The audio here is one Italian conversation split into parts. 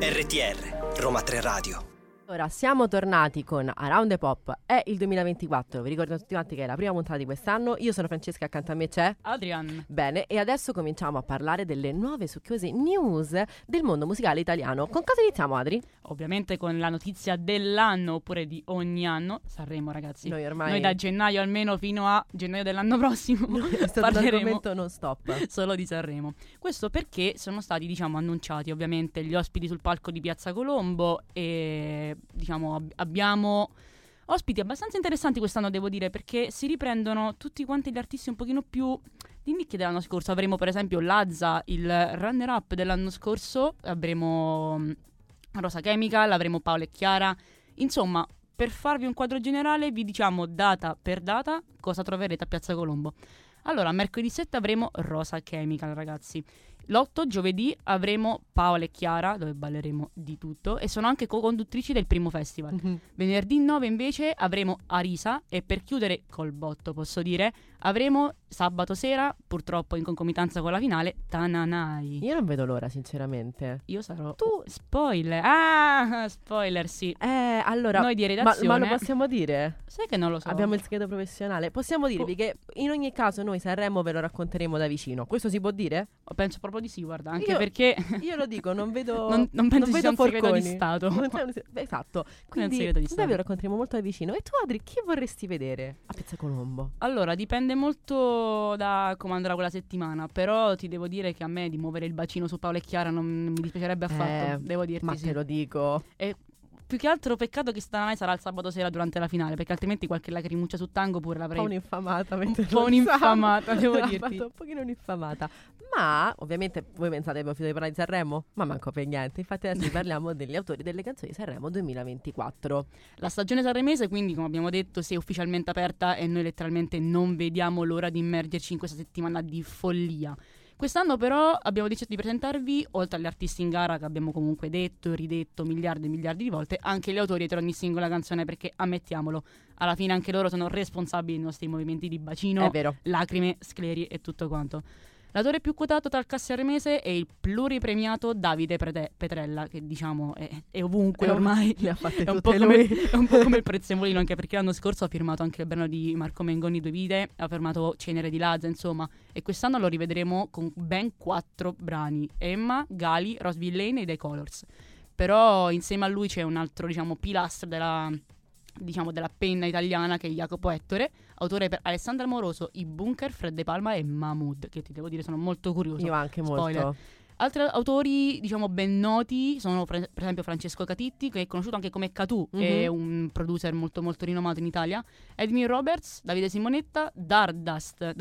RTR, Roma 3 Radio. Ora siamo tornati con Around the Pop, è il 2024, vi ricordo tutti quanti che è la prima puntata di quest'anno, io sono Francesca, accanto a me c'è Adrian. Bene, e adesso cominciamo a parlare delle nuove succhiose news del mondo musicale italiano. Con cosa iniziamo, Adri? Ovviamente con la notizia dell'anno, oppure di ogni anno, Sanremo ragazzi. Noi da gennaio almeno fino a gennaio dell'anno prossimo parleremo non stop solo di Sanremo. Questo perché sono stati annunciati ovviamente gli ospiti sul palco di Piazza Colombo e abbiamo ospiti abbastanza interessanti quest'anno, devo dire, perché si riprendono tutti quanti gli artisti un pochino più di nicchia dell'anno scorso. Avremo per esempio Lazza, il runner up dell'anno scorso, avremo Rosa Chemical, avremo Paola e Chiara. Insomma, per farvi un quadro generale vi diciamo data per data cosa troverete a Piazza Colombo. Allora, mercoledì 7 avremo Rosa Chemical ragazzi. L'8 giovedì avremo Paola e Chiara, dove balleremo di tutto, e sono anche co-conduttrici del primo festival. Mm-hmm. Venerdì 9 invece avremo Arisa, e per chiudere col botto, posso dire, avremo sabato sera, purtroppo in concomitanza con la finale, Tananai. Io non vedo l'ora sinceramente. Io sarò... Tu spoiler. Ah, spoiler sì. Allora, noi di redazione ma lo possiamo dire? Sai che non lo so. Abbiamo il segreto professionale. Possiamo dirvi che in ogni caso noi Sanremo ve lo racconteremo da vicino. Questo si può dire? Penso proprio di sì, guarda, anche io, perché io lo dico, non vedo non penso non sia un segreto di Stato. Esatto. Quindi noi lo racconteremo molto da vicino. E tu Adri, chi vorresti vedere a Piazza Colombo? Allora, dipende molto da come andrà quella settimana, però ti devo dire che a me di muovere il bacino su Paola e Chiara non mi dispiacerebbe affatto, devo dirti. Ma sì, te lo dico. E più che altro peccato che Stanai sarà il sabato sera durante la finale, perché altrimenti qualche lacrimuccia su Tango pure l'avrei. Un po' un'infamata, devo dirti. Un pochino un'infamata. Ma ovviamente voi pensate abbiamo finito di parlare di Sanremo? Ma manco per niente. Infatti adesso parliamo degli autori delle canzoni di Sanremo 2024. La stagione sanremese quindi, come abbiamo detto, si è ufficialmente aperta e noi letteralmente non vediamo l'ora di immergerci in questa settimana di follia. Quest'anno però abbiamo deciso di presentarvi, oltre agli artisti in gara che abbiamo comunque detto e ridetto miliardi e miliardi di volte, anche gli autori dietro ogni singola canzone, perché ammettiamolo, alla fine anche loro sono responsabili dei nostri movimenti di bacino, lacrime, scleri e tutto quanto. L'autore più quotato tra il cast remese è il pluripremiato Davide Petrella, che è ovunque ormai, le ha fatte è, è un po' come il prezzemolino, anche perché l'anno scorso ha firmato anche il brano di Marco Mengoni Due Vite, ha firmato Cenere di Lazza, insomma, e quest'anno lo rivedremo con ben 4 brani, Emma, Gali, Roseville Lane e The Colors. Però insieme a lui c'è un altro pilastro della penna italiana, che è Jacopo Ettore, autore per Alessandra Moroso, I Bunker, Fred De Palma e Mahmood, che ti devo dire sono molto curioso. Io anche molto. Altri autori ben noti sono per esempio Francesco Catitti, che è conosciuto anche come Catu, è un producer molto molto rinomato in Italia, Edmund Roberts, Davide Simonetta, Dardust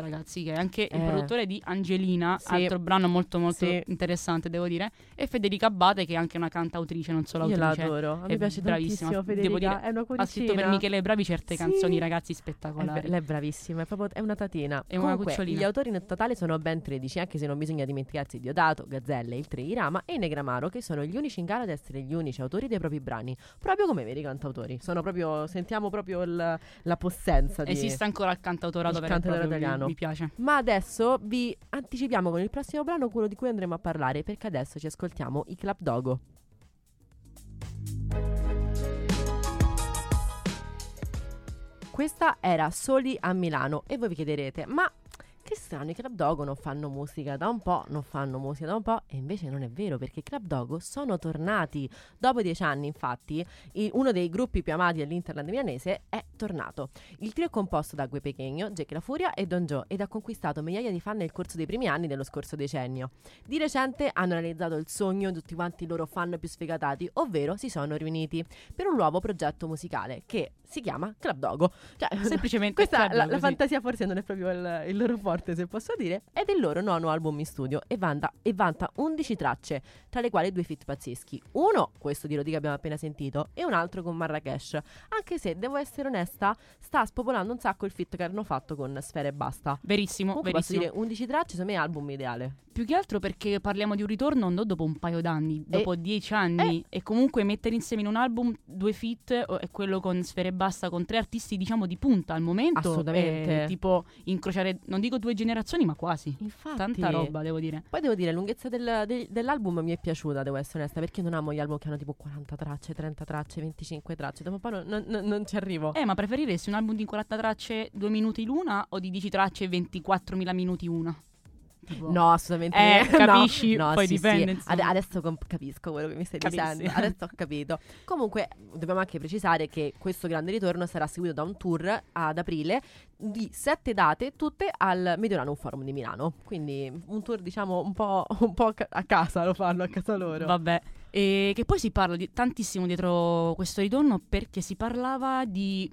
ragazzi, che è anche il produttore di Angelina, altro brano molto molto interessante devo dire, e Federica Abbate, che è anche una cantautrice, non solo autrice. Io l'adoro, mi piace bravissima, tantissimo Federica, devo dire, è una cuoricina. Ha scritto per Michele Bravi certe canzoni ragazzi spettacolari. Lei è bravissima, è una tatina. È comunque, una cucciolina. Gli autori in totale sono ben 13, anche se non bisogna dimenticarsi di Dato, Gazzelle, il 3 Irama e Negramaro, che sono gli unici in gara ad essere gli unici autori dei propri brani, proprio come veri cantautori. Sono proprio, sentiamo proprio la possenza di... Esiste ancora il cantautorato italiano. Mi piace. Ma adesso vi anticipiamo con il prossimo brano quello di cui andremo a parlare, perché adesso ci ascoltiamo i Club Dogo. Questa era Soli a Milano e voi vi chiederete, ma... che strano, i Club Dogo non fanno musica da un po', e invece non è vero, perché i Club Dogo sono tornati. Dopo 10 anni, infatti, uno dei gruppi più amati all'Interland milanese è tornato. Il trio è composto da Guè Pequeno, Jack La Furia e Don Joe, ed ha conquistato migliaia di fan nel corso dei primi anni dello scorso decennio. Di recente hanno realizzato il sogno di tutti quanti i loro fan più sfegatati, ovvero si sono riuniti per un nuovo progetto musicale che si chiama Club Dogo. Cioè, semplicemente questa la fantasia forse non è proprio il loro forte, se posso dire, è del loro nono album in studio e vanta 11 tracce, tra le quali 2 feat pazzeschi, uno questo di Lodi che abbiamo appena sentito e un altro con Marracash, anche se devo essere onesta sta spopolando un sacco il feat che hanno fatto con Sfera Ebbasta. Verissimo. Comunque verissimo. Posso dire 11 tracce secondo me è album ideale, più che altro perché parliamo di un ritorno dopo un paio d'anni, dopo 10 anni, e comunque mettere insieme in un album 2 feat e quello con Sfera Ebbasta con 3 artisti di punta al momento, assolutamente, tipo incrociare, non dico due generazioni, ma quasi. Infatti, tanta roba, devo dire. Poi devo dire, la lunghezza dell'album mi è piaciuta, devo essere onesta, perché non amo gli album che hanno tipo 40 tracce, 30 tracce, 25 tracce. Dopo poi non ci arrivo. Ma preferiresti un album di 40 tracce 2 minuti l'una o di 10 tracce 24.000 minuti una? Tipo. No, assolutamente capisci, no, poi sì, dipende. Sì. Adesso capisco quello che mi stai dicendo. Adesso ho capito. Comunque dobbiamo anche precisare che questo grande ritorno sarà seguito da un tour ad aprile di 7 date, tutte al Mediolanum Forum di Milano. Quindi un tour, diciamo, un po' a casa, lo fanno a casa loro. Vabbè. E che poi si parla di tantissimo dietro questo ritorno, perché si parlava di...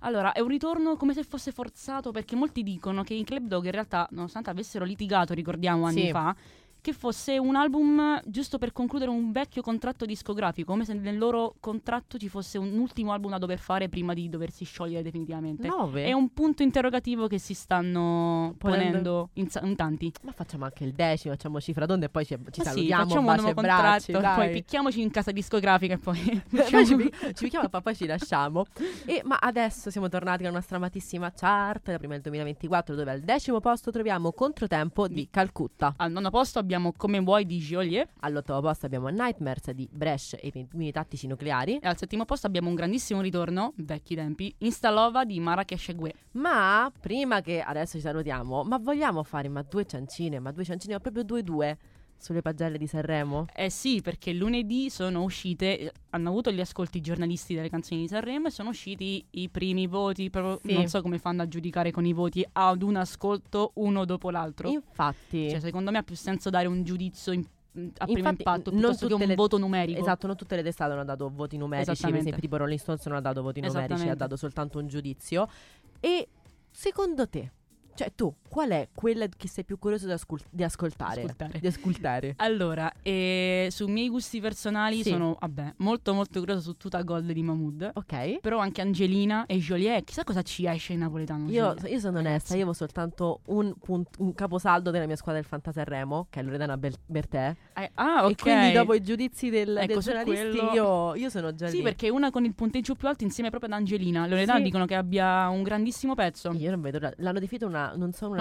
Allora, è un ritorno come se fosse forzato, perché molti dicono che i Club Dogo in realtà, nonostante avessero litigato, ricordiamo, anni fa, che fosse un album giusto per concludere un vecchio contratto discografico, come se nel loro contratto ci fosse un ultimo album da dover fare prima di doversi sciogliere definitivamente. 9? È un punto interrogativo che si stanno ponendo in tanti. Ma facciamo anche il 10, facciamo cifra d'onda e poi ci salutiamo, sì, facciamo un nuovo contratto, braccio, poi picchiamoci in casa discografica e poi ci picchiamo e poi ci lasciamo. Ma adesso siamo tornati alla nostra amatissima chart, la prima del 2024, dove al 10° posto troviamo Controtempo di Calcutta. Al 9° posto abbiamo Come Vuoi di Joliet. All'8° posto abbiamo Nightmares di Bresh e i pinguini tattici nucleari. E al 7° posto abbiamo un grandissimo ritorno, vecchi tempi, Insta Lova di Marracash e Guè. Ma prima che adesso ci salutiamo, ma vogliamo fare due ciancine, ma proprio due sulle pagelle di Sanremo? Eh sì, perché lunedì sono uscite, hanno avuto gli ascolti giornalisti delle canzoni di Sanremo e sono usciti i primi voti, però sì. Non so come fanno a giudicare con i voti ad un ascolto uno dopo l'altro. Infatti, cioè, secondo me ha più senso dare un giudizio primo impatto piuttosto che un voto numerico. Esatto, non tutte le testate hanno dato voti numerici, per esempio tipo Rolling Stones non ha dato voti numerici, ha dato soltanto un giudizio. E secondo te, cioè tu, qual è quella che sei più curioso di ascoltare? Allora, sui miei gusti personali sono, vabbè, molto molto curioso su Tuta Gold di Mahmood. Ok. Però anche Angelina e Joliet, chissà cosa ci esce in napoletano. Io sono onesta, io avevo soltanto un caposaldo della mia squadra del Fantasanremo, che è Loredana Bertè. Ok. E quindi dopo i giudizi del giornalisti io sono già lì. Sì, perché una con il punteggio più alto insieme proprio ad Angelina. Loredana dicono che abbia un grandissimo pezzo. Io non vedo, l'hanno definito una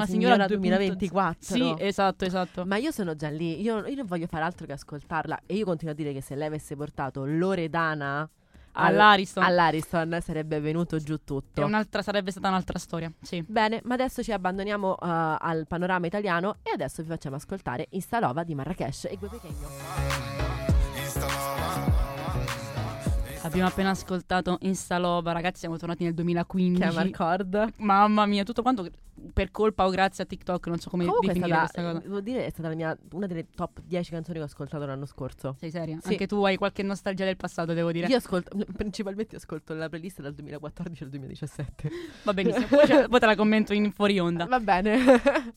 signora 2024. Sì, esatto. Ma io sono già lì, io non voglio fare altro che ascoltarla. E io continuo a dire che se lei avesse portato Loredana all'Ariston sarebbe venuto giù tutto. Sarebbe stata un'altra storia. Sì. Bene, ma adesso ci abbandoniamo al panorama italiano. E adesso vi facciamo ascoltare Insta Lova di Marracash e Guè Pequeno. Abbiamo appena ascoltato Insta Lova, ragazzi, siamo tornati nel 2015. Chiama il cord. Mamma mia, tutto quanto per colpa o grazie a TikTok, non so come definire questa cosa. Devo dire, è stata una delle top 10 canzoni che ho ascoltato l'anno scorso. Sei seria? Sì. Anche tu hai qualche nostalgia del passato, devo dire. Io principalmente ascolto la playlist dal 2014 al 2017. Va benissimo, poi te la commento in fuori onda. Va bene.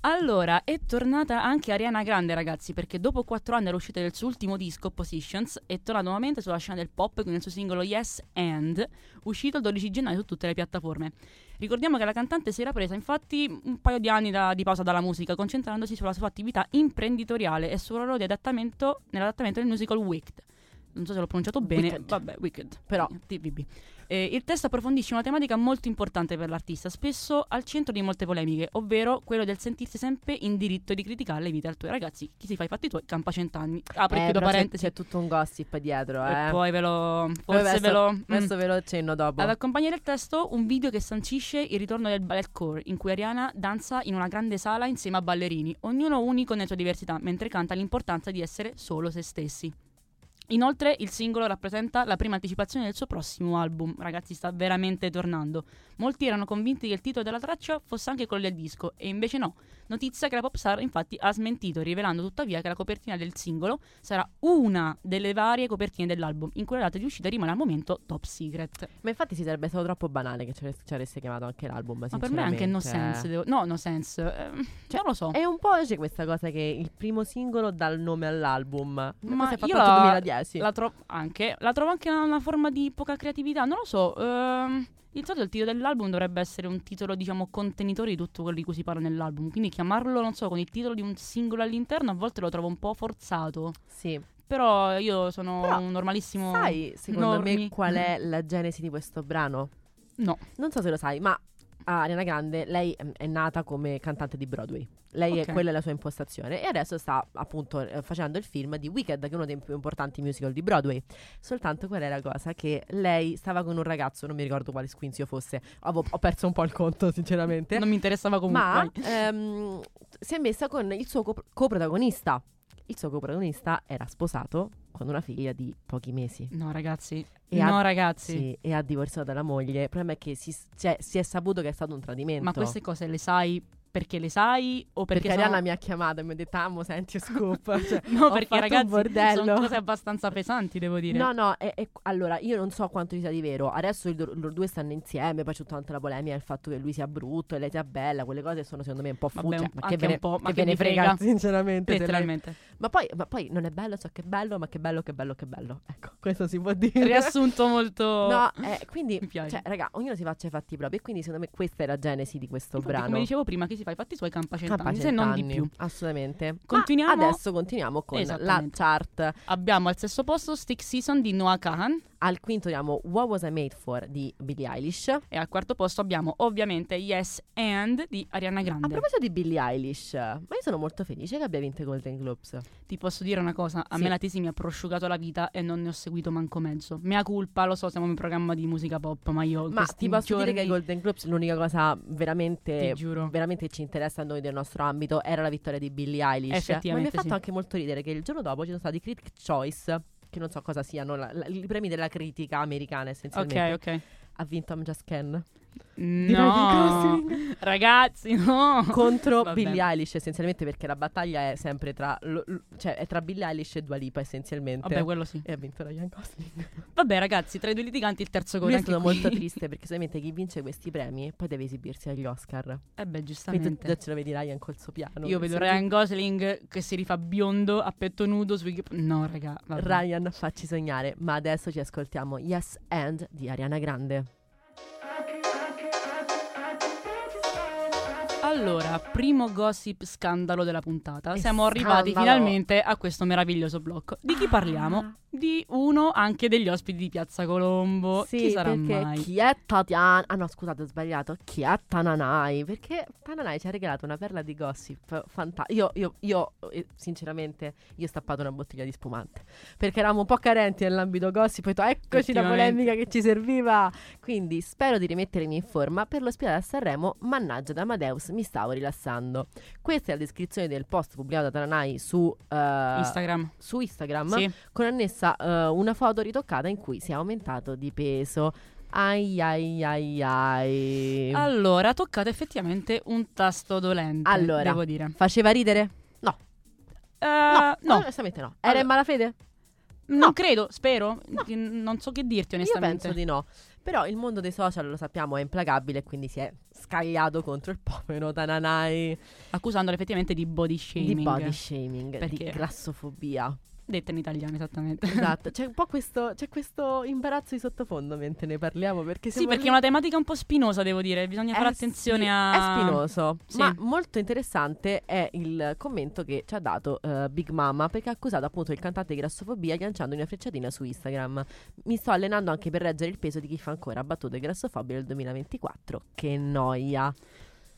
Allora, è tornata anche Ariana Grande, ragazzi, perché dopo 4 anni all'uscita del suo ultimo disco, Positions, è tornata nuovamente sulla scena del pop con il suo singolo Yes And, uscito il 12 gennaio su tutte le piattaforme. Ricordiamo che la cantante si era presa infatti un paio di anni di pausa dalla musica, concentrandosi sulla sua attività imprenditoriale e sul ruolo di adattamento nell'adattamento del musical Wicked. Non so se l'ho pronunciato bene, Wicked. Vabbè, Wicked, però TVB. Il testo approfondisce una tematica molto importante per l'artista, spesso al centro di molte polemiche, ovvero quello del sentirsi sempre in diritto di criticare le vite altrui. Ragazzi, chi si fa i fatti tuoi campa 100 anni. Apri chiudo parentesi, c'è tutto un gossip dietro e poi ve lo accenno dopo. Ad accompagnare il testo un video che sancisce il ritorno del ballet core, in cui Ariana danza in una grande sala insieme a ballerini, ognuno unico nella sua diversità, mentre canta l'importanza di essere solo se stessi. Inoltre il singolo rappresenta la prima anticipazione del suo prossimo album. Ragazzi, sta veramente tornando. Molti erano convinti che il titolo della traccia fosse anche quello del disco, e invece no. Notizia che la pop star infatti ha smentito, rivelando tuttavia che la copertina del singolo sarà una delle varie copertine dell'album, in cui la data di uscita rimane al momento top secret. Ma infatti si sarebbe stato troppo banale che ci avesse chiamato anche l'album. Ma per me anche no sense. No sense. Cioè, non lo so. È un po' c'è questa cosa che il primo singolo dà il nome all'album. Ma io la trovo anche una forma di poca creatività. Non lo so. Il titolo dell'album dovrebbe essere un titolo, diciamo, contenitore di tutto quello di cui si parla nell'album. Quindi chiamarlo, non so, con il titolo di un singolo all'interno a volte lo trovo un po' forzato. Sì. Però io sono un normalissimo. Sai, secondo me, qual è la genesi di questo brano? No. Non so se lo sai, ma a Ariana Grande, lei è nata come cantante di Broadway. Lei è, quella è la sua impostazione. E adesso sta appunto facendo il film di Wicked, che è uno dei più importanti musical di Broadway. Soltanto qual è la cosa? Che lei stava con un ragazzo, non mi ricordo quale squinzio fosse, ho perso un po' il conto sinceramente, non mi interessava comunque. Ma si è messa con il suo coprotagonista. Il suo coprotagonista era sposato con una figlia di pochi mesi. No ragazzi. Sì, e ha divorziato dalla moglie. Il problema è che si è saputo che è stato un tradimento. Ma queste cose le sai perché le sai o perché Ariana mi ha chiamato e mi ha detto "Amo, senti, scoop". Cioè, no, perché ragazzi sono cose abbastanza pesanti, devo dire. No, allora io non so quanto ci sia di vero. Adesso loro due stanno insieme, poi c'è tutta la polemica del fatto che lui sia brutto e lei sia bella, quelle cose sono secondo me un po' fugge, ma che ve ne frega sinceramente, letteralmente. Ma poi non è bello, so che è bello, ma che bello. Ecco, questo si può dire. Riassunto molto. No, quindi cioè, raga, ognuno si faccia i fatti propri, e quindi secondo me questa è la genesi di questo brano. Come dicevo prima, che si fa i fatti suoi, campa cent'anni, se non di più. Assolutamente. Adesso continuiamo con la chart. Abbiamo al sesto posto Stick Season di Noah Kahan. Al quinto abbiamo What Was I Made For di Billie Eilish. E al quarto posto abbiamo ovviamente Yes And di Ariana Grande. A proposito di Billie Eilish, ma io sono molto felice che abbia vinto i Golden Globes. Ti posso dire una cosa? A me la tesi mi ha prosciugato la vita e non ne ho seguito manco mezzo. Mea culpa, lo so, siamo in programma di musica pop, ma io... Ma ti posso dire che i Golden Globes l'unica cosa veramente, ti giuro, veramente ci interessa a noi del nostro ambito era la vittoria di Billie Eilish. Effettivamente. Ma mi ha fatto anche molto ridere che il giorno dopo ci sono stati Critic Choice, che non so cosa siano, i premi della critica americana essenzialmente. Ok. Ha vinto I'm Just Ken. No, ragazzi, no. Contro Billie Eilish essenzialmente, perché la battaglia è sempre tra Billie Eilish e Dua Lipa essenzialmente. Vabbè, quello sì. E ha vinto Ryan Gosling. Vabbè ragazzi, tra i due litiganti il terzo gol. Io sono molto triste perché solamente chi vince questi premi poi deve esibirsi agli Oscar. Eh beh, giustamente. Quindi tu ce lo vedi Ryan col suo piano. Io vedo Ryan Gosling che si rifà biondo a petto nudo sui... No raga, vabbè. Ryan, facci sognare. Ma adesso ci ascoltiamo Yes And di Ariana Grande. Allora, primo gossip scandalo della puntata. Siamo arrivati finalmente a questo meraviglioso blocco. Di chi parliamo? Di uno anche degli ospiti di Piazza Colombo. Sì, chi sarà mai? Chi è Tatiana? Ah no, scusate, ho sbagliato. Chi è Tananai? Perché Tananai ci ha regalato una perla di gossip fantastica. Io sinceramente, io ho stappato una bottiglia di spumante, perché eravamo un po' carenti nell'ambito gossip. Ho detto, eccoci la polemica che ci serviva. Quindi spero di rimettermi in forma per lo spiegare a Sanremo. Mannaggia da Amadeus, mi stavo rilassando. Questa è la descrizione del post pubblicato da Tananai su Instagram sì, con annessa una foto ritoccata in cui si è aumentato di peso. Ai. Allora, ha toccato effettivamente un tasto dolente. Allora, devo dire, faceva ridere? No. Onestamente no. Era in malafede? Non credo, spero. No. Non so che dirti onestamente. Io penso di no. Però il mondo dei social, lo sappiamo, è implacabile, quindi si è scagliato contro il povero Tananai, accusandolo effettivamente di body shaming. Perché? Di grassofobia. Detta in italiano, esattamente. Esatto, c'è un po' questo imbarazzo di sottofondo mentre ne parliamo, perché sì, perché è una tematica un po' spinosa, devo dire. Bisogna fare attenzione a... È spinoso, sì. Ma molto interessante è il commento che ci ha dato Big Mama, perché ha accusato appunto il cantante di grassofobia lanciando una frecciatina su Instagram. Mi sto allenando anche per reggere il peso di chi fa ancora battute grassofobia del 2024. Che noia.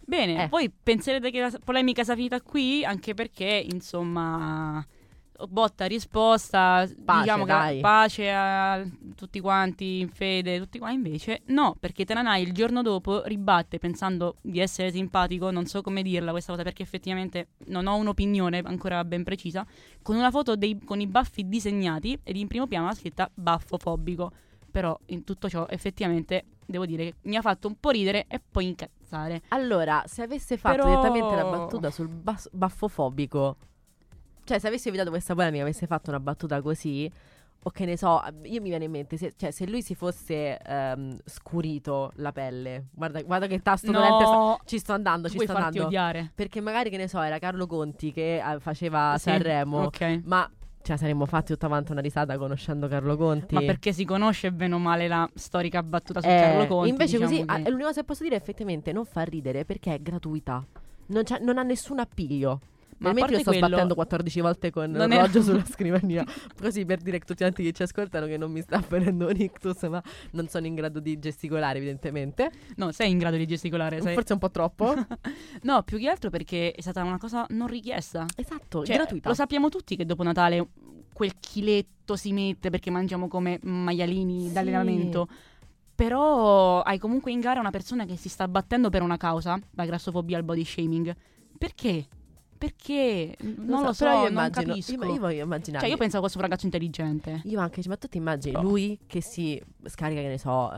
Bene, voi penserete che la polemica sia finita qui? Anche perché, insomma... botta risposta, pace, diciamo che pace a tutti quanti, in fede, tutti qua. Invece no, perché Tananai il giorno dopo ribatte pensando di essere simpatico, non so come dirla questa cosa perché effettivamente non ho un'opinione ancora ben precisa, con una foto con i baffi disegnati ed in primo piano la scritta baffofobico. Però in tutto ciò effettivamente devo dire che mi ha fatto un po' ridere e poi incazzare. Allora, se avesse fatto direttamente la battuta sul baffofobico, cioè se avessi evitato questa polemica, avesse fatto una battuta così, o che ne so, io mi viene in mente se lui si fosse scurito la pelle. Guarda che tasto dolente. Ci sto andando. Odiare. Perché magari, che ne so, era Carlo Conti che faceva Sanremo. Okay. Ma cioè saremmo fatti tutta quanta una risata conoscendo Carlo Conti. Ma perché si conosce bene o male la storica battuta su Carlo Conti. Invece diciamo così che... l'unica cosa che posso dire è effettivamente non fa ridere perché è gratuita. Non ha nessun appiglio. Probabilmente io sto sbattendo 14 volte con l'orologio sulla scrivania. Così per dire che tutti quanti che ci ascoltano che non mi sta avvenendo un ictus, ma non sono in grado di gesticolare evidentemente. No, sei in grado di gesticolare, sei... forse un po' troppo. No, più che altro perché è stata una cosa non richiesta. Esatto, cioè, gratuita. Lo sappiamo tutti che dopo Natale quel chiletto si mette perché mangiamo come maialini, sì, d'allenamento. Però hai comunque in gara una persona che si sta battendo per una causa, da grassofobia al body shaming. Perché? Perché? Non lo so, però io non immagino, capisco. Io voglio immaginare. Cioè io pensavo fosse un ragazzo intelligente. Io anche, ma tu ti immagini lui che si scarica, che ne so,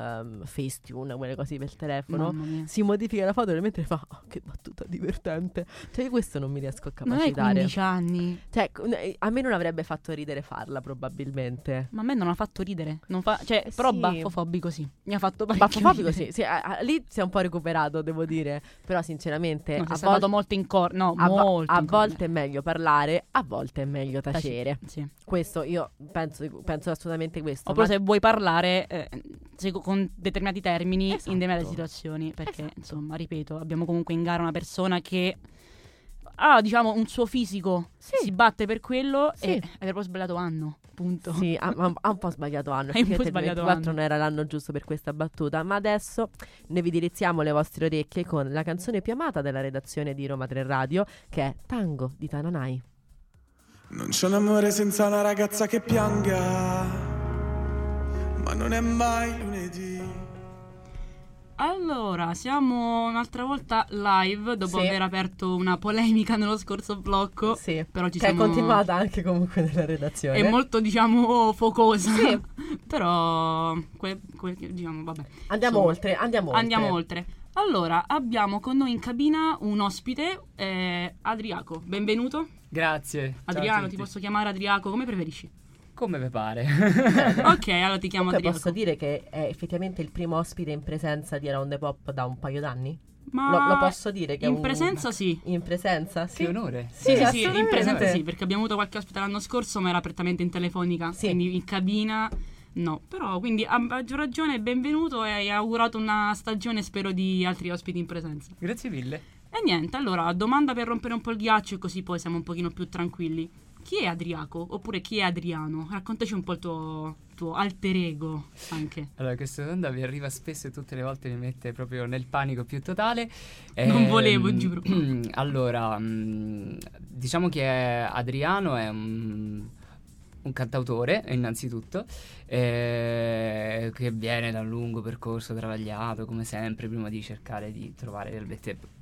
Facetune, quelle cose per telefono, si modifica la foto e mentre fa, oh, che battuta divertente. Cioè io questo non mi riesco a capacitare. Non hai 15 anni. Cioè a me non avrebbe fatto ridere farla probabilmente. Ma a me non ha fatto ridere. Non fa, cioè però sì. Baffofobico sì. Mi ha fatto baffofobico ridere. Sì. Lì si è un po' recuperato, devo dire. Però sinceramente no, si è stato molto in corno. No, molto. A volte è meglio parlare, a volte è meglio tacere. Sì. Questo io penso assolutamente questo. Oppure se vuoi parlare con determinati termini, esatto, in determinate situazioni. Perché esatto, insomma, ripeto, abbiamo comunque in gara una persona che ha, diciamo, un suo fisico, sì, si batte per quello, sì, e è un po' sbagliato anno. Punto. Sì, ha un po' sbagliato anno, perché il 24 non era l'anno giusto per questa battuta. Ma adesso ne vi diriziamo le vostre orecchie con la canzone più amata della redazione di Roma 3 Radio, che è Tango di Tananai. Non c'è un amore senza una ragazza che pianga, ma non è mai lunedì. Allora, siamo un'altra volta live dopo aver aperto una polemica nello scorso blocco. Sì, però ci siamo... è continuata anche comunque nella redazione. È molto, diciamo, focosa. Sì. Però, diciamo, vabbè. Andiamo oltre, andiamo oltre. Allora, abbiamo con noi in cabina un ospite, AdriaCo. Benvenuto. Grazie. Adriano, ti posso chiamare AdriaCo, come preferisci? Come vi pare. Ok, allora ti chiamo Adriano. Posso dire che è effettivamente il primo ospite in presenza di Around the Pop da un paio d'anni? Ma lo posso dire che in presenza sì. In presenza sì. Che onore. Sì, in presenza sì, perché abbiamo avuto qualche ospite l'anno scorso, ma era prettamente in telefonica, sì, quindi in cabina no. Però quindi a maggior ragione benvenuto e hai augurato una stagione, spero, di altri ospiti in presenza. Grazie mille. E niente, allora domanda per rompere un po' il ghiaccio e così poi siamo un pochino più tranquilli. Chi è AdriaCo? Oppure chi è Adriano? Raccontaci un po' il tuo alter ego anche. Allora, questa domanda vi arriva spesso e tutte le volte mi mette proprio nel panico più totale. Non volevo, giuro. Allora, diciamo che Adriano è un cantautore, innanzitutto, che viene da un lungo percorso travagliato, come sempre, prima di cercare di trovare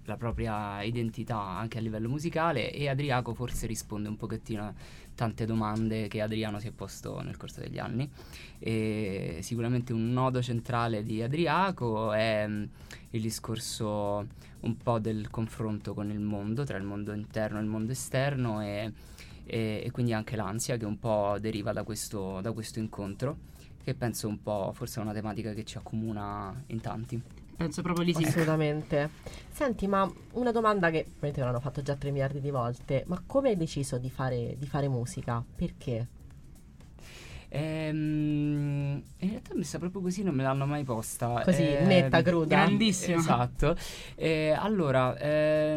la propria identità anche a livello musicale, e AdriaCo forse risponde un pochettino a tante domande che Adriano si è posto nel corso degli anni. E sicuramente un nodo centrale di AdriaCo è il discorso un po' del confronto con il mondo, tra il mondo interno e il mondo esterno, e quindi anche l'ansia che un po' deriva da questo incontro, che penso un po' forse è una tematica che ci accomuna in tanti. Penso proprio lì, sì. Assolutamente. Senti, ma una domanda che ovviamente l'hanno fatto già 3 miliardi di volte, ma come hai deciso di fare musica? Perché? In realtà mi sta proprio così, non me l'hanno mai posta così, netta, cruda, grandissima. Esatto. Allora,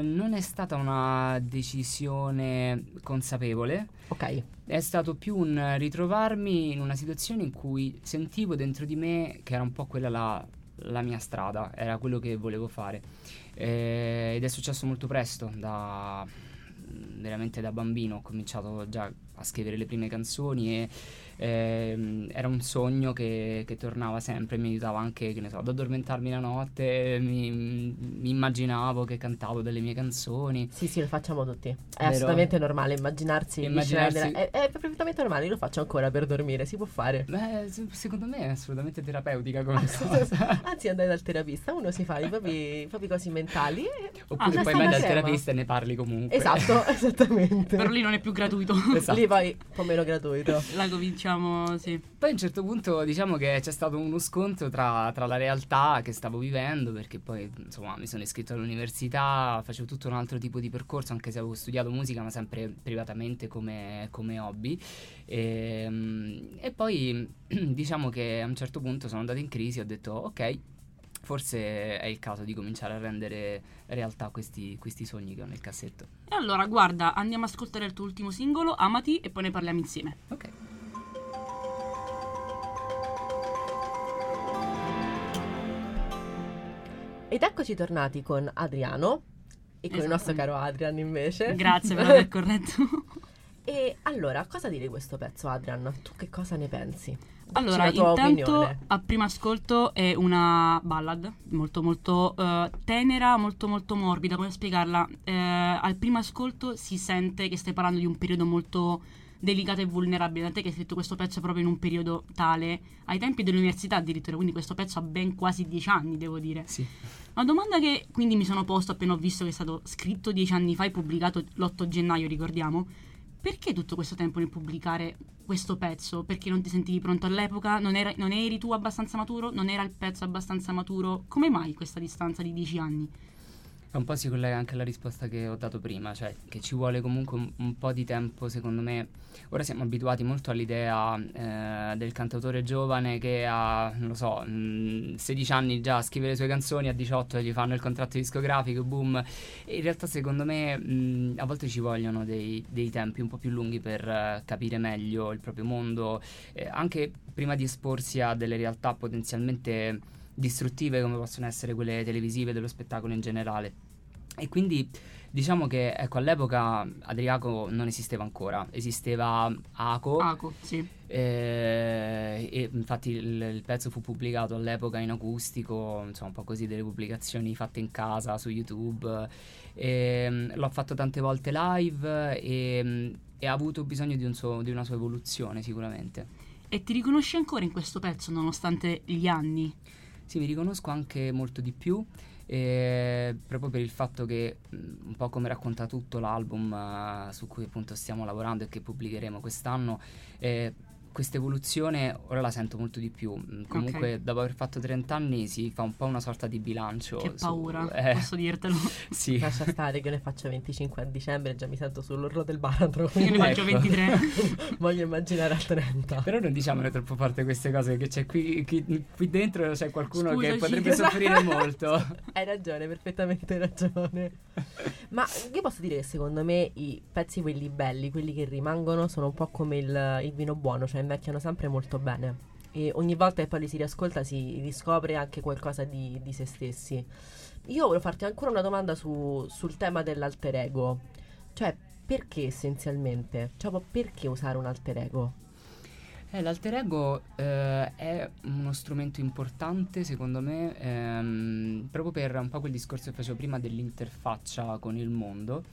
non è stata una decisione consapevole, ok, è stato più un ritrovarmi in una situazione in cui sentivo dentro di me che era un po' quella la mia strada, era quello che volevo fare, ed è successo molto presto. Veramente da bambino ho cominciato già a scrivere le prime canzoni e era un sogno che tornava sempre, mi aiutava anche, che ne so, ad addormentarmi la notte, mi immaginavo che cantavo delle mie canzoni. Sì, lo facciamo tutti, è vero? Assolutamente normale immaginarsi. È perfettamente normale, lo faccio ancora per dormire, si può fare. Beh, secondo me è assolutamente terapeutica come cosa. Anzi, andai dal terapista, uno si fa i propri cose mentali, oppure poi vai dal terapista e ne parli comunque. Esatto, esattamente. Però lì non è più gratuito. Esatto. Lì vai un po' meno gratuito. La cominciamo, sì. Poi a un certo punto diciamo che c'è stato uno scontro tra la realtà che stavo vivendo, perché poi insomma mi sono iscritto all'università, facevo tutto un altro tipo di percorso, anche se avevo studiato musica, ma sempre privatamente come hobby. E poi diciamo che a un certo punto sono andato in crisi, ho detto ok, forse è il caso di cominciare a rendere realtà questi sogni che ho nel cassetto. E allora guarda, andiamo ad ascoltare il tuo ultimo singolo, Amati, e poi ne parliamo insieme. Ok. Ed eccoci tornati con Adriano e con il nostro caro Adrian invece. Grazie per aver corretto. E allora, cosa dire di questo pezzo, Adrian? Tu che cosa ne pensi? Allora, intanto a primo ascolto è una ballad molto molto tenera, molto molto morbida, come spiegarla? Al primo ascolto si sente che stai parlando di un periodo molto delicato e vulnerabile, tant'è che hai scritto questo pezzo proprio in un periodo tale, ai tempi dell'università addirittura, quindi questo pezzo ha ben quasi 10 anni, devo dire. Sì. Una domanda che quindi mi sono posto appena ho visto che è stato scritto 10 anni fa e pubblicato l'8 gennaio, ricordiamo. Perché tutto questo tempo nel pubblicare questo pezzo? Perché non ti sentivi pronto all'epoca? Non eri tu abbastanza maturo? Non era il pezzo abbastanza maturo? Come mai questa distanza di 10 anni? Un po' si collega anche alla risposta che ho dato prima, cioè che ci vuole comunque un po' di tempo, secondo me. Ora siamo abituati molto all'idea del cantautore giovane che ha, non lo so, 16 anni già scrive le sue canzoni, a 18 gli fanno il contratto discografico, boom. E in realtà secondo me a volte ci vogliono dei tempi un po' più lunghi per capire meglio il proprio mondo, anche prima di esporsi a delle realtà potenzialmente distruttive come possono essere quelle televisive, dello spettacolo in generale. E quindi diciamo che, ecco, all'epoca AdriaCo non esisteva ancora, esisteva ACO, sì. E infatti il pezzo fu pubblicato all'epoca in acustico, insomma un po' così, delle pubblicazioni fatte in casa su YouTube, l'ho fatto tante volte live e ha avuto bisogno di una sua evoluzione sicuramente. E ti riconosci ancora in questo pezzo nonostante gli anni? Sì, mi riconosco anche molto di più, proprio per il fatto che un po' come racconta tutto l'album su cui appunto stiamo lavorando e che pubblicheremo quest'anno, questa evoluzione ora la sento molto di più. Comunque dopo aver fatto 30 anni si fa un po' una sorta di bilancio. Che paura, posso dirtelo? Sì. Lascia stare che io ne faccio 25 a dicembre e già mi sento sull'orlo del baratro. Io ne faccio 23. Voglio immaginare a 30. Però non diciamole troppo forte queste cose, che c'è qui dentro c'è qualcuno, scusaci, che potrebbe soffrire molto. Hai ragione, perfettamente ragione. Ma io posso dire che secondo me i pezzi, quelli belli, quelli che rimangono, sono un po' come il vino buono, cioè invecchiano sempre molto bene e ogni volta che poi li si riascolta si riscopre anche qualcosa di se stessi. Io volevo farti ancora una domanda sul tema dell'alter ego, cioè perché essenzialmente, cioè perché usare un alter ego? L'alter ego è uno strumento importante secondo me, proprio per un po' quel discorso che facevo prima dell'interfaccia con il mondo,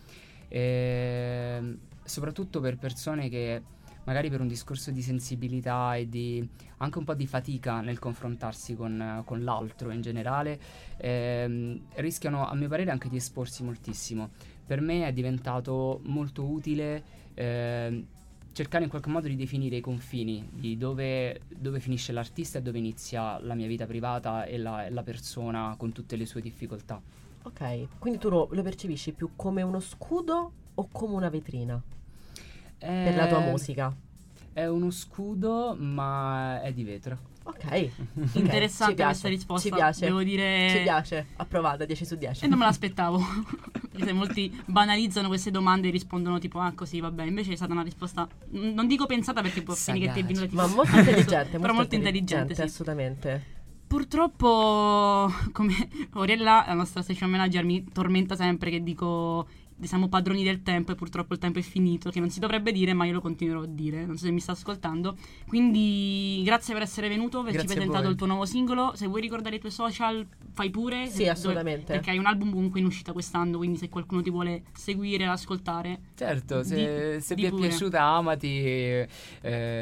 soprattutto per persone che magari per un discorso di sensibilità e di anche un po' di fatica nel confrontarsi con l'altro in generale, rischiano a mio parere anche di esporsi moltissimo. Per me è diventato molto utile cercare in qualche modo di definire i confini di dove finisce l'artista e dove inizia la mia vita privata e la persona con tutte le sue difficoltà. Ok, quindi tu lo percepisci più come uno scudo o come una vetrina per la tua musica? È uno scudo, ma è di vetro. Ok, interessante questa risposta. Ci piace, devo dire. Ci piace, approvata 10 su 10. E non me l'aspettavo. Se molti banalizzano queste domande e rispondono tipo così, vabbè, invece è stata una risposta, non dico pensata perché può finire che ti è venuta tipo, ma molto intelligente, però molto intelligente, sì. Assolutamente. Purtroppo, come Oriella, la nostra station manager, mi tormenta sempre che dico siamo padroni del tempo e purtroppo il tempo è finito, che non si dovrebbe dire, ma io lo continuerò a dire. Non so se mi sta ascoltando. Quindi grazie per essere venuto, per averci presentato il tuo nuovo singolo. Se vuoi ricordare i tuoi social, fai pure. Sì, assolutamente. Perché hai un album comunque in uscita quest'anno, quindi se qualcuno ti vuole seguire, ascoltare. Certo, se vi è piaciuta Amati,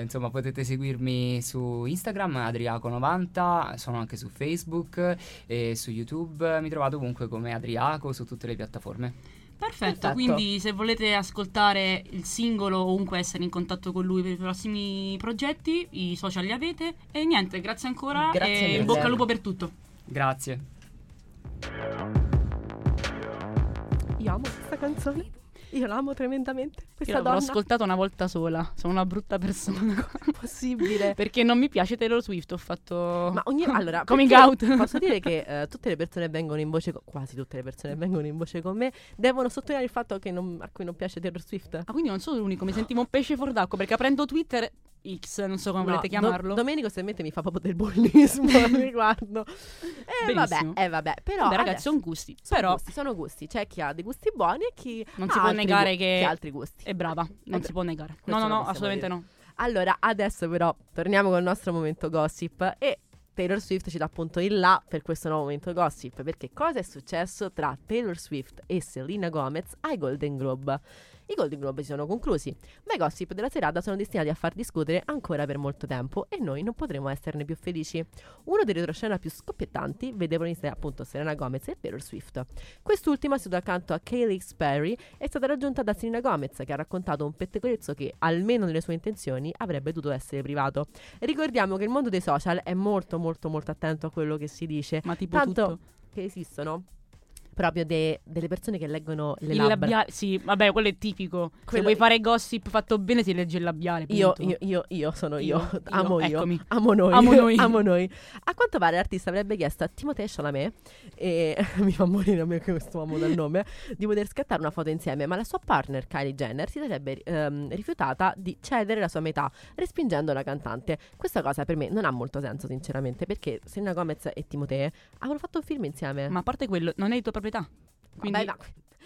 insomma potete seguirmi su Instagram AdriaCo90, sono anche su Facebook e su YouTube. Mi trovate comunque come AdriaCo su tutte le piattaforme. Perfetto, quindi se volete ascoltare il singolo o comunque essere in contatto con lui per i prossimi progetti, i social li avete. E niente, grazie ancora, grazie, e in bocca al lupo per tutto. Grazie. Io amo questa canzone. Io l'amo tremendamente questa donna. Io l'ho ascoltata una volta sola. Sono una brutta persona. Come è possibile? Perché non mi piace Taylor Swift. Ho fatto allora, coming out. Posso dire che tutte le persone vengono in voce quasi tutte le persone vengono in voce con me. Devono sottolineare il fatto che a cui non piace Taylor Swift. Ah, quindi non sono l'unico. Mi sentivo un pesce fuor d'acqua. Perché aprendo Twitter X, non so come volete chiamarlo, Domenico seriamente mi fa proprio del bullismo al riguardo. Vabbè, però vabbè, ragazzi, sono gusti. Però sono gusti. C'è chi ha dei gusti buoni e chi non si può negare che ha altri gusti. È brava, non si può negare. No, assolutamente dire. No. Allora, adesso però torniamo col nostro momento gossip e Taylor Swift ci dà appunto il là per questo nuovo momento gossip, perché cosa è successo tra Taylor Swift e Selena Gomez ai Golden Globe? I Golden Globe si sono conclusi, ma i gossip della serata sono destinati a far discutere ancora per molto tempo e noi non potremo esserne più felici. Uno dei retroscena più scoppiettanti vede protagoniste appunto Selena Gomez e Taylor Swift. Quest'ultima, seduta accanto a Katy Perry, è stata raggiunta da Selena Gomez, che ha raccontato un pettegolezzo che, almeno nelle sue intenzioni, avrebbe dovuto essere privato. Ricordiamo che il mondo dei social è molto molto molto attento a quello che si dice, ma tipo tanto tutto. Che esistono proprio delle persone che leggono le labbra. Sì, vabbè, quello è tipico. Se vuoi fare gossip fatto bene si legge il labbiale. Io sono io. Amo noi. A quanto pare l'artista avrebbe chiesto a Timothée Chalamet, e mi fa morire a me questo uomo dal nome, di poter scattare una foto insieme, ma la sua partner Kylie Jenner si sarebbe rifiutata di cedere la sua metà, respingendo la cantante. Questa cosa per me non ha molto senso, sinceramente, perché Selena Gomez e Timothée avevano fatto un film insieme. Ma a parte quello, non è tua proprietà. Quindi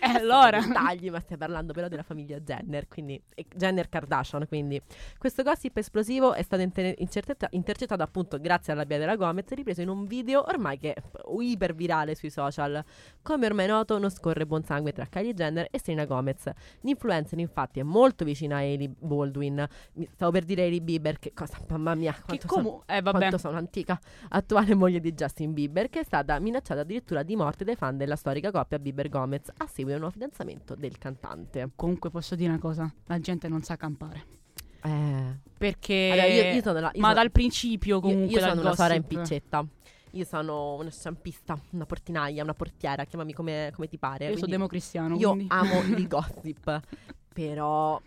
allora tagli, ma stai parlando però della famiglia Jenner, quindi Jenner Kardashian. Quindi questo gossip esplosivo è stato intercettato appunto grazie alla della Gomez, ripreso in un video ormai che è ipervirale sui social. Come ormai noto, non scorre buon sangue tra Kylie Jenner e Selena Gomez. L'influencer infatti è molto vicina a Hailey Baldwin. Stavo per dire Hailey Bieber, che cosa, mamma mia, quanto sono antica. Attuale moglie di Justin Bieber, che è stata minacciata addirittura di morte dai fan della storica coppia Bieber-Gomez a seguito un nuovo fidanzamento del cantante. Comunque posso dire una cosa, la gente non sa campare. Perché allora, dal principio comunque io sono una sora in piccetta. Io sono una sciampista, una portinaia, una portiera, chiamami come ti pare. Io sono democristiano. Io amo il gossip. Però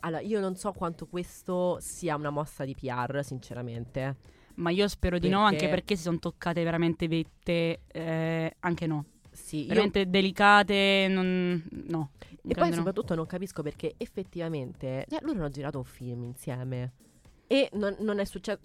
allora io non so quanto questo sia una mossa di PR, sinceramente. Ma io spero di no, anche perché si sono toccate veramente vette anche no. Sì, veramente delicate, no. E poi soprattutto non capisco perché effettivamente loro hanno girato un film insieme e non è successo,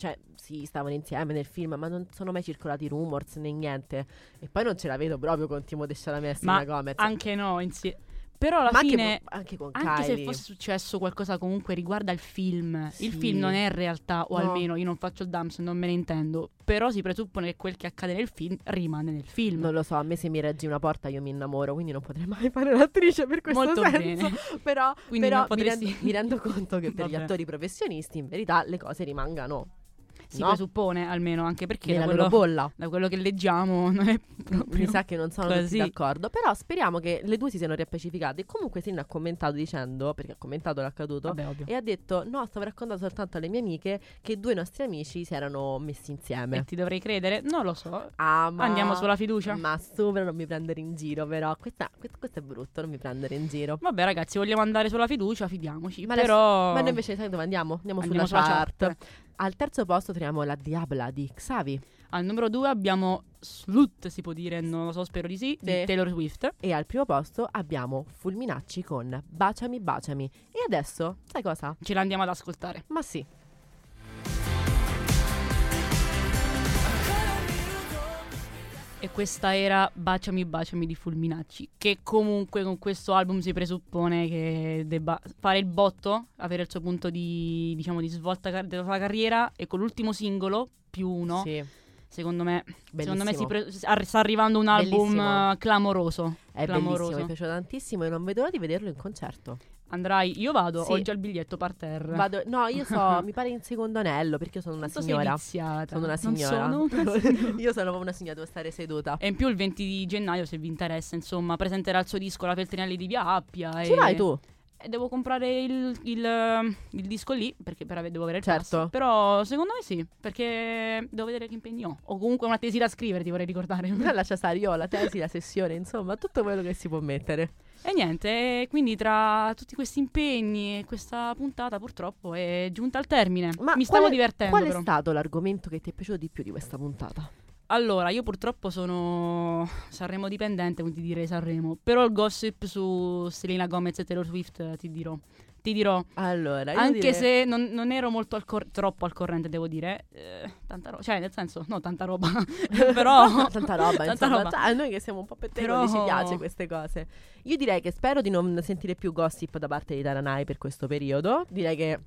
stavano insieme nel film, ma non sono mai circolati rumors né niente. E poi non ce la vedo proprio con Timothée Chalamet e Selena Gomez. Anche no, insieme. Però alla fine anche se fosse successo qualcosa, comunque riguarda il film. Sì. Il film non è realtà, o almeno io non faccio il dumps, non me ne intendo. Però si presuppone che quel che accade nel film rimane nel film. Non lo so, a me se mi reggi una porta io mi innamoro, quindi non potrei mai fare l'attrice per questo molto senso. Bene. Però potresti... mi rendo conto che per gli attori professionisti in verità le cose rimangano. Si presuppone, almeno, anche perché da quello che leggiamo non è proprio. Mi sa che non sono tutti d'accordo. Però speriamo che le due si siano riappacificate. Comunque Selena ha commentato dicendo, perché ha commentato l'accaduto, e ha detto: no, stavo raccontando soltanto alle mie amiche che due nostri amici si erano messi insieme. E ti dovrei credere? Non lo so. Andiamo sulla fiducia. Ma super, non mi prendere in giro, però questo è brutto, non mi prendere in giro. Vabbè ragazzi, vogliamo andare sulla fiducia, fidiamoci. Ma noi invece sai dove andiamo? Andiamo sulla chart. Al terzo posto troviamo La Diabla di Xavi. Al numero 2 abbiamo Slut, si può dire, non lo so, spero di sì, di Taylor Swift. E al primo posto abbiamo Fulminacci con Baciami Baciami. E adesso, sai cosa? Ce la andiamo ad ascoltare. Ma sì. E questa era Baciami Baciami di Fulminacci, che comunque con questo album si presuppone che debba fare il botto, avere il suo punto di svolta della sua carriera, e con l'ultimo singolo +1 secondo me sta arrivando un album clamoroso. È bellissimo, mi piace tantissimo e non vedo l'ora di vederlo in concerto. Andrai? Io vado, ho già il biglietto parterre. No, io so, mi pare in secondo anello, perché io sono una signora. Sono una signora. Non sono una signora. Io sono una signora, devo stare seduta. E in più il 20 di gennaio, se vi interessa, insomma, presenterà il suo disco La Feltrinelli di Via Appia. Ci vai tu? devo comprare il disco lì, perché devo avere il pass. Certo. Però secondo me sì, perché devo vedere che impegni ho. O comunque una tesi da scrivere, ti vorrei ricordare. No, lascia stare, io ho la tesi, la sessione, insomma, tutto quello che si può mettere. E niente, quindi tra tutti questi impegni e questa puntata purtroppo è giunta al termine. Ma mi stavo divertendo. Qual è stato l'argomento che ti è piaciuto di più di questa puntata? Allora, io purtroppo sono Sanremo dipendente, quindi direi Sanremo. Però il gossip su Selena Gomez e Taylor Swift ti dirò. Allora, io anche direi... se non ero molto troppo al corrente, devo dire, tanta roba, cioè nel senso, no, tanta roba, però tanta roba. A noi che siamo un po' pettegoli però... ci piace queste cose. Io direi che spero di non sentire più gossip da parte di Tananai per questo periodo. Direi che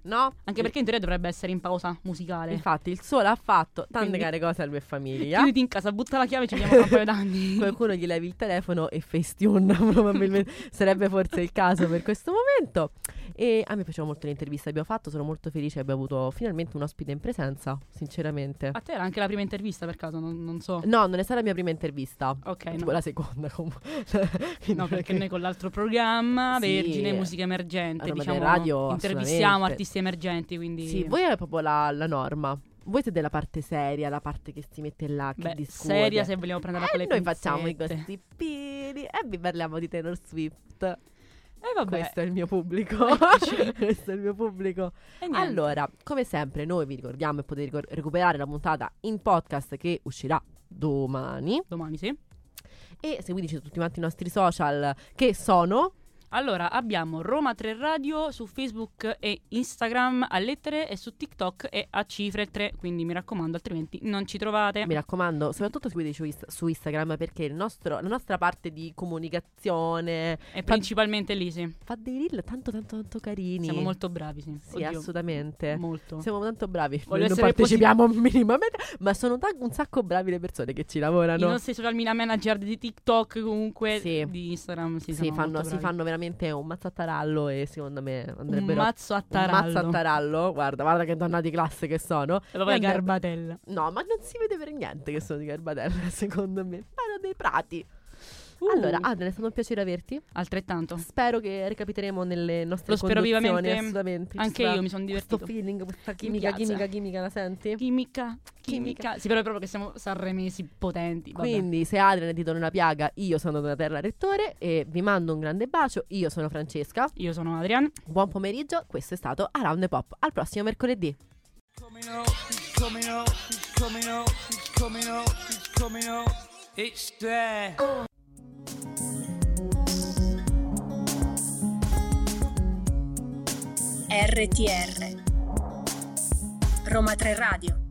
no, anche perché in teoria dovrebbe essere in pausa musicale. Infatti il sole ha fatto tante care cose a lui e famiglia. Chiuditi in casa, butta la chiave, ci vediamo tra un paio d'anni. Qualcuno gli levi il telefono e festiona, probabilmente. Sarebbe forse il caso per questo momento. E a me piaceva molto l'intervista che abbiamo fatto. Sono molto felice che abbiamo avuto finalmente un ospite in presenza, sinceramente. A te era anche la prima intervista, per caso? Non so. No, non è stata la mia prima intervista. Ok, tipo no. La seconda comunque. No, perché noi con l'altro programma, sì, Vergine Musica Emergente, diciamo, radio, intervistiamo artisti emergenti, quindi sì, voi avete proprio la norma. Voi siete della parte seria, la parte che si mette là, che discute. Seria se vogliamo prendere con le pinzette. Noi facciamo i gossipini e vi parliamo di Taylor Swift. E vabbè. Questo è il mio pubblico. Questo è il mio pubblico. Allora, come sempre, noi vi ricordiamo e potete recuperare la puntata in podcast che uscirà domani. Domani, sì. E seguiteci su tutti quanti i nostri social che sono... Allora, abbiamo Roma 3 Radio su Facebook e Instagram a lettere e su TikTok e a cifre 3, quindi mi raccomando, altrimenti non ci trovate. Mi raccomando, soprattutto seguiteci su Instagram perché la nostra parte di comunicazione è principalmente lì, sì. Fa dei reel tanto carini. Siamo molto bravi, sì. Sì, oddio, assolutamente. Molto. Siamo tanto bravi. Non partecipiamo minimamente, ma sono un sacco bravi le persone che ci lavorano. I nostri social media manager di TikTok comunque, sì. Di Instagram si fanno veramente un mazzo a tarallo e secondo me andrebbero un mazzo a tarallo. Guarda che donna di classe che sono. E poi Garbatella. No, ma non si vede per niente che sono di Garbatella, secondo me. Fanno dei prati. Allora, Adrian, è stato un piacere averti. Altrettanto. Spero che ricapiteremo nelle nostre conduzioni. Lo spero vivamente. Anche io mi sono divertito. Questo feeling, questa chimica, la senti? Chimica. Sì, però è proprio che siamo sanremesi potenti. Vabbè. Quindi, se Adrian è di Donna Piaga, io sono Donatella Rettore e vi mando un grande bacio. Io sono Francesca. Io sono Adrian. Buon pomeriggio. Questo è stato Around the Pop. Al prossimo mercoledì. RTR Roma 3 Radio.